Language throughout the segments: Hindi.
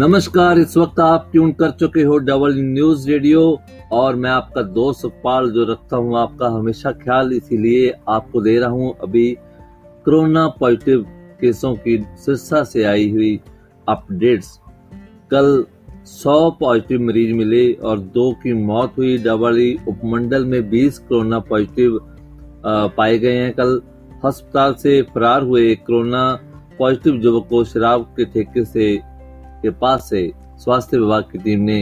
नमस्कार, इस वक्त आप ट्यून कर चुके हो डबली न्यूज रेडियो और मैं आपका दोस्त पाल जो रखता हूं आपका हमेशा ख्याल, इसीलिए आपको दे रहा हूं अभी कोरोना पॉजिटिव केसों की सिरसा से आई हुई अपडेट्स। कल 100 पॉजिटिव मरीज मिले और 2 की मौत हुई। डबली उपमंडल में 20 कोरोना पॉजिटिव पाए गए हैं। कल अस्पताल से फरार हुए कोरोना पॉजिटिव युवक को शराब के ठेके से के पास से स्वास्थ्य विभाग की टीम ने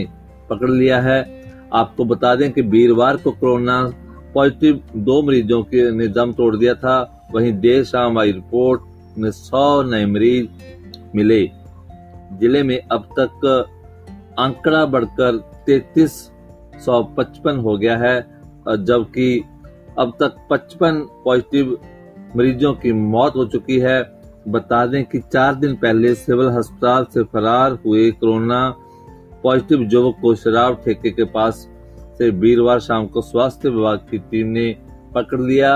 पकड़ लिया है। आपको बता दें कि वीरवार को कोरोना पॉजिटिव 2 मरीजों ने दम तोड़ दिया था। वहीं देर शाम आई रिपोर्ट में 100 नए मरीज मिले। जिले में अब तक आंकड़ा बढ़कर 3355 हो गया है, जबकि अब तक 55 पॉजिटिव मरीजों की मौत हो चुकी है। बता दें कि 4 दिन पहले सिविल अस्पताल से फरार हुए कोरोना पॉजिटिव युवक को शराब ठेके के पास से वीरवार शाम को स्वास्थ्य विभाग की टीम ने पकड़ लिया।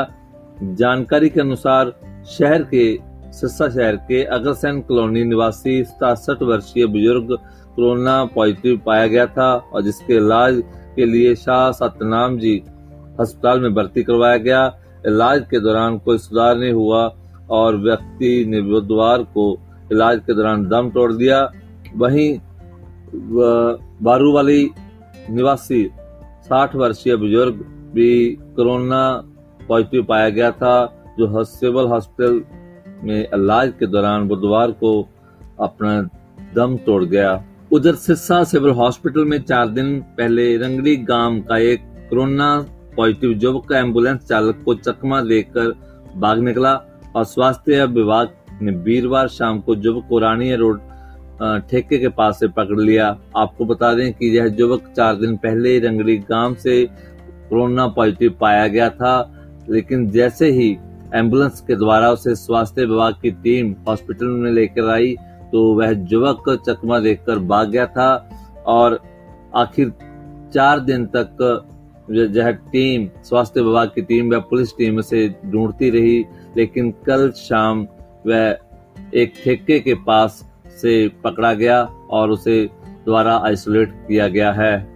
जानकारी के अनुसार सिरसा शहर के अग्रसेन कॉलोनी निवासी 67 वर्षीय बुजुर्ग कोरोना पॉजिटिव पाया गया था और जिसके इलाज के लिए शाह सतनाम जी अस्पताल में भर्ती करवाया गया। इलाज के दौरान कोई सुधार नहीं हुआ और व्यक्ति ने बुधवार को इलाज के दौरान दम तोड़ दिया। वहीं बारूवाली निवासी 60 वर्षीय बुजुर्ग भी कोरोना पॉजिटिव पाया गया था, जो सिविल हॉस्पिटल में इलाज के दौरान बुधवार को अपना दम तोड़ गया। उधर सिरसा सिविल हॉस्पिटल में 4 दिन पहले रंगड़ी गांव का एक कोरोना पॉजिटिव युवक का एम्बुलेंस चालक को चकमा देकर भाग निकला और स्वास्थ्य विभाग ने वीरवार शाम को युवक कोरानी रोड ठेके के पास से पकड़ लिया। आपको बता दें कि यह युवक 4 दिन पहले रंगड़ी गांव से कोरोना पॉजिटिव पाया गया था, लेकिन जैसे ही एम्बुलेंस के द्वारा उसे स्वास्थ्य विभाग की टीम हॉस्पिटल में लेकर आई तो वह युवक चकमा देकर भाग गया था और आखिर 4 दिन तक यह टीम स्वास्थ्य विभाग की टीम व पुलिस टीम से ढूंढती रही, लेकिन कल शाम वह एक ठेके के पास से पकड़ा गया और उसे द्वारा आइसोलेट किया गया है।